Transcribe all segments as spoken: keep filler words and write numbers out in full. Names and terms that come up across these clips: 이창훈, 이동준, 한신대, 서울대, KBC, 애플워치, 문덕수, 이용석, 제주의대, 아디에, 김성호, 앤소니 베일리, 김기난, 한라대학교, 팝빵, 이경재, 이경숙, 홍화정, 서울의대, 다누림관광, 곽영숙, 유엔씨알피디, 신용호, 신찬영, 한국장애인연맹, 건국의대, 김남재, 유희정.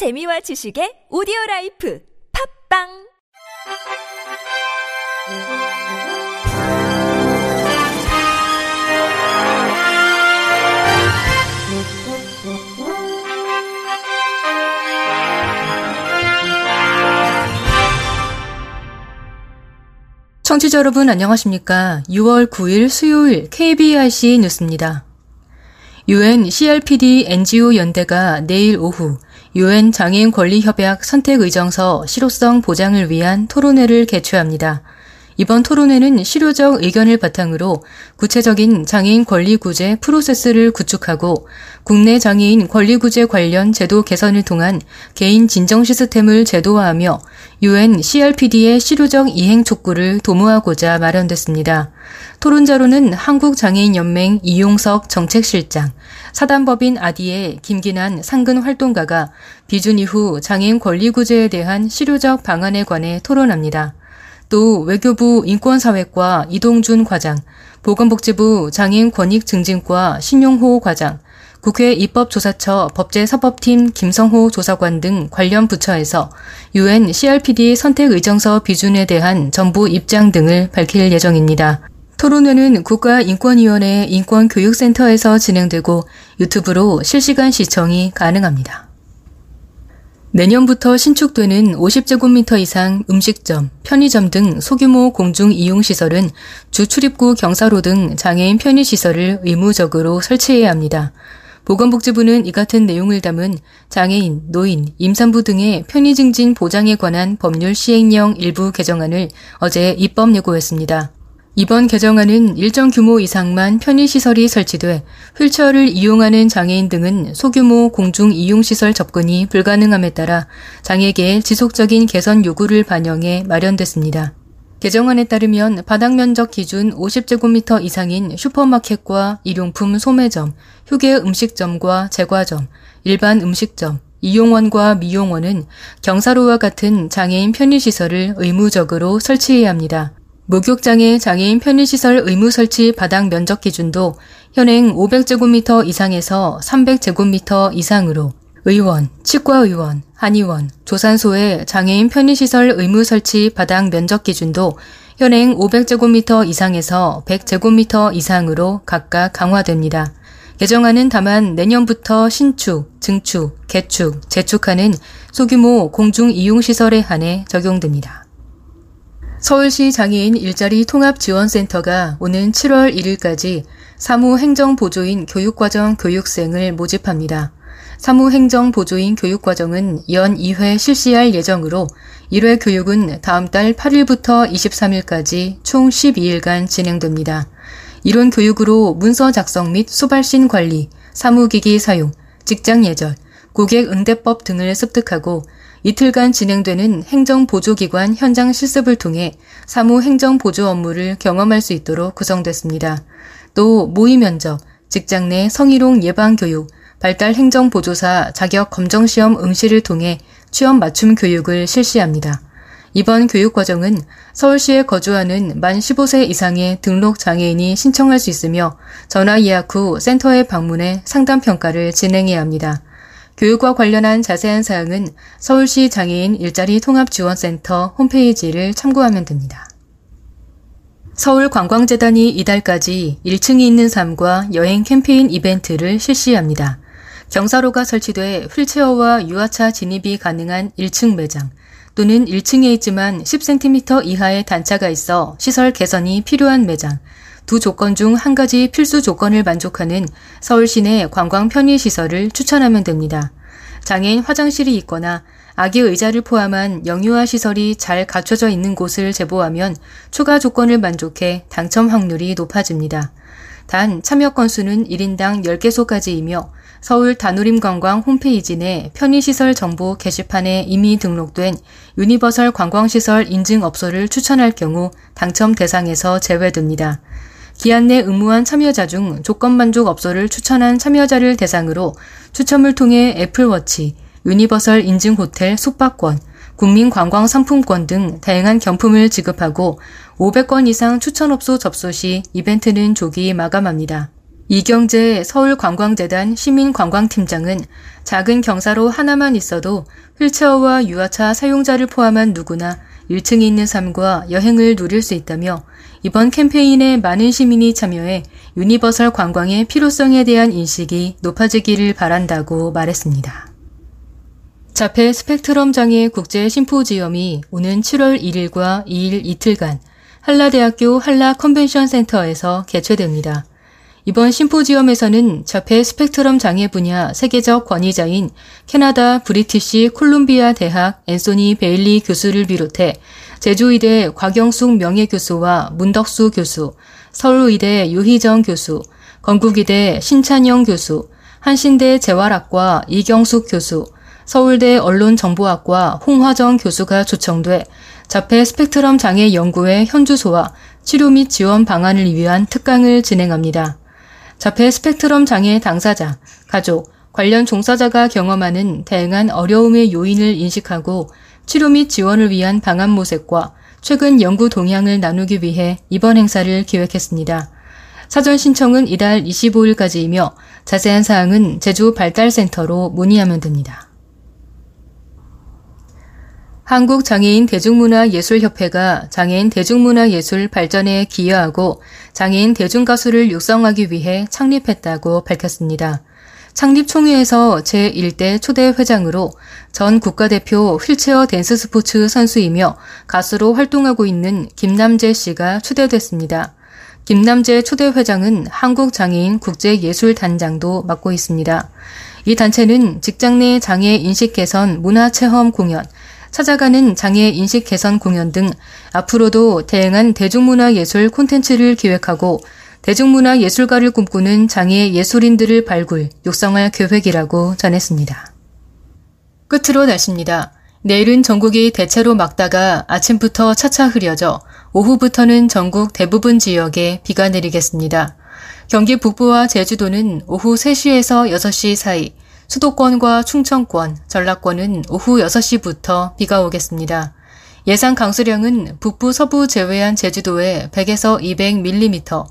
재미와 지식의 오디오라이프 팝빵 청취자 여러분 안녕하십니까. 유월 구일 수요일 케이비씨 뉴스입니다. 유엔씨알피디 엔지오 연대가 내일 오후 유엔 장애인 권리협약 선택의정서 실효성 보장을 위한 토론회를 개최합니다. 이번 토론회는 실효적 의견을 바탕으로 구체적인 장애인 권리구제 프로세스를 구축하고 국내 장애인 권리구제 관련 제도 개선을 통한 개인 진정 시스템을 제도화하며 유엔씨알피디의 실효적 이행 촉구를 도모하고자 마련됐습니다. 토론자로는 한국장애인연맹 이용석 정책실장, 사단법인 아디에 김기난 상근 활동가가 비준 이후 장애인 권리구제에 대한 실효적 방안에 관해 토론합니다. 또 외교부 인권사회과 이동준 과장, 보건복지부 장애인권익증진과 신용호 과장, 국회 입법조사처 법제사법팀 김성호 조사관 등 관련 부처에서 유엔씨알피디 선택의정서 비준에 대한 정부 입장 등을 밝힐 예정입니다. 토론회는 국가인권위원회 인권교육센터에서 진행되고 유튜브로 실시간 시청이 가능합니다. 내년부터 신축되는 오십 제곱미터 이상 음식점, 편의점 등 소규모 공중이용시설은 주 출입구 경사로 등 장애인 편의시설을 의무적으로 설치해야 합니다. 보건복지부는 이 같은 내용을 담은 장애인, 노인, 임산부 등의 편의증진 보장에 관한 법률 시행령 일부 개정안을 어제 입법 예고했습니다. 이번 개정안은 일정 규모 이상만 편의시설이 설치돼 휠체어를 이용하는 장애인 등은 소규모 공중이용시설 접근이 불가능함에 따라 장애계의 지속적인 개선 요구를 반영해 마련됐습니다. 개정안에 따르면 바닥면적 기준 오십 제곱미터 이상인 슈퍼마켓과 일용품 소매점, 휴게 음식점과 제과점, 일반 음식점, 이용원과 미용원은 경사로와 같은 장애인 편의시설을 의무적으로 설치해야 합니다. 목욕장의 장애인 편의시설 의무 설치 바닥 면적 기준도 현행 오백 제곱미터 이상에서 삼백 제곱미터 이상으로 의원, 치과의원, 한의원, 조산소의 장애인 편의시설 의무 설치 바닥 면적 기준도 현행 오백 제곱미터 이상에서 백 제곱미터 이상으로 각각 강화됩니다. 개정안은 다만 내년부터 신축, 증축, 개축, 재축하는 소규모 공중이용시설에 한해 적용됩니다. 서울시 장애인 일자리 통합지원센터가 오는 칠월 일일까지 사무행정보조인 교육과정 교육생을 모집합니다. 사무행정보조인 교육과정은 연 이 회 실시할 예정으로 일 회 교육은 다음 달 팔일부터 이십삼일까지 총 십이일간 진행됩니다. 이론 교육으로 문서 작성 및 수발신 관리, 사무기기 사용, 직장 예절, 고객 응대법 등을 습득하고 이틀간 진행되는 행정보조기관 현장 실습을 통해 사무행정보조 업무를 경험할 수 있도록 구성됐습니다. 또 모의면접, 직장 내 성희롱 예방교육, 발달행정보조사 자격검정시험 응시를 통해 취업 맞춤 교육을 실시합니다. 이번 교육과정은 서울시에 거주하는 만 십오 세 이상의 등록 장애인이 신청할 수 있으며 전화 예약 후 센터에 방문해 상담평가를 진행해야 합니다. 교육과 관련한 자세한 사항은 서울시 장애인 일자리 통합지원센터 홈페이지를 참고하면 됩니다. 서울관광재단이 이달까지 일 층이 있는 삶과 여행 캠페인 이벤트를 실시합니다. 경사로가 설치돼 휠체어와 유아차 진입이 가능한 일 층 매장 또는 일 층에 있지만 십 센티미터 이하의 단차가 있어 시설 개선이 필요한 매장, 두 조건 중 한 가지 필수 조건을 만족하는 서울시 내 관광 편의시설을 추천하면 됩니다. 장애인 화장실이 있거나 아기 의자를 포함한 영유아 시설이 잘 갖춰져 있는 곳을 제보하면 추가 조건을 만족해 당첨 확률이 높아집니다. 단 참여 건수는 일인당 열 개소까지이며 서울 다누림관광 홈페이지 내 편의시설 정보 게시판에 이미 등록된 유니버설 관광시설 인증업소를 추천할 경우 당첨 대상에서 제외됩니다. 기한 내 의무한 참여자 중 조건 만족 업소를 추천한 참여자를 대상으로 추첨을 통해 애플워치, 유니버설 인증 호텔 숙박권, 국민관광상품권 등 다양한 경품을 지급하고 오백 건 이상 추천업소 접수 시 이벤트는 조기 마감합니다. 이경재 서울관광재단 시민관광팀장은 작은 경사로 하나만 있어도 휠체어와 유아차 사용자를 포함한 누구나 일 층에 있는 삶과 여행을 누릴 수 있다며 이번 캠페인에 많은 시민이 참여해 유니버설 관광의 필요성에 대한 인식이 높아지기를 바란다고 말했습니다. 자폐 스펙트럼 장애 국제 심포지엄이 오는 칠월 일일과 이일 이틀간 한라대학교 한라 컨벤션 센터에서 개최됩니다. 이번 심포지엄에서는 자폐 스펙트럼 장애 분야 세계적 권위자인 캐나다 브리티시 콜롬비아 대학 앤소니 베일리 교수를 비롯해 제주의대 곽영숙 명예교수와 문덕수 교수, 서울의대 유희정 교수, 건국의대 신찬영 교수, 한신대 재활학과 이경숙 교수, 서울대 언론정보학과 홍화정 교수가 초청돼 자폐 스펙트럼 장애 연구의 현주소와 치료 및 지원 방안을 위한 특강을 진행합니다. 자폐 스펙트럼 장애 당사자, 가족, 관련 종사자가 경험하는 다양한 어려움의 요인을 인식하고 치료 및 지원을 위한 방안 모색과 최근 연구 동향을 나누기 위해 이번 행사를 기획했습니다. 사전 신청은 이달 이십오일까지이며 자세한 사항은 제주발달센터로 문의하면 됩니다. 한국장애인 대중문화예술협회가 장애인 대중문화예술 발전에 기여하고 장애인 대중가수를 육성하기 위해 창립했다고 밝혔습니다. 창립총회에서 제일대 초대 회장으로 전 국가대표 휠체어 댄스 스포츠 선수이며 가수로 활동하고 있는 김남재 씨가 추대됐습니다. 김남재 초대 회장은 한국장애인 국제예술단장도 맡고 있습니다. 이 단체는 직장 내 장애 인식 개선 문화체험 공연, 찾아가는 장애 인식 개선 공연 등 앞으로도 다양한 대중문화예술 콘텐츠를 기획하고 대중문화예술가를 꿈꾸는 장애 예술인들을 발굴, 육성할 계획이라고 전했습니다. 끝으로 날씨입니다. 내일은 전국이 대체로 맑다가 아침부터 차차 흐려져 오후부터는 전국 대부분 지역에 비가 내리겠습니다. 경기 북부와 제주도는 오후 세시에서 여섯시 사이, 수도권과 충청권, 전라권은 오후 여섯시부터 비가 오겠습니다. 예상 강수량은 북부 서부 제외한 제주도에 백에서 이백 밀리미터,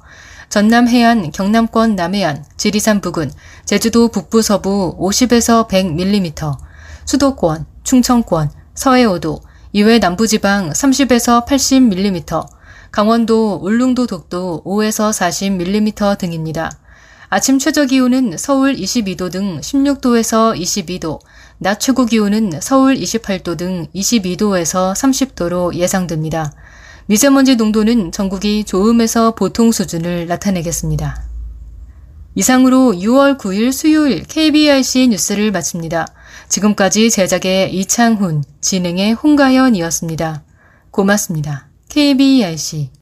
전남 해안, 경남권 남해안, 지리산 부근, 제주도 북부 서부 오십에서 백 밀리미터, 수도권, 충청권, 서해오도, 이외 남부지방 삼십에서 팔십 밀리미터, 강원도, 울릉도 독도 오에서 사십 밀리미터 등입니다. 아침 최저기온은 서울 이십이도 등 십육도에서 이십이도, 낮 최고기온은 서울 이십팔도 등 이십이도에서 삼십도로 예상됩니다. 미세먼지 농도는 전국이 좋음에서 보통 수준을 나타내겠습니다. 이상으로 유월 구일 수요일 케이비씨 뉴스를 마칩니다. 지금까지 제작의 이창훈, 진행의 홍가연이었습니다. 고맙습니다. 케이비씨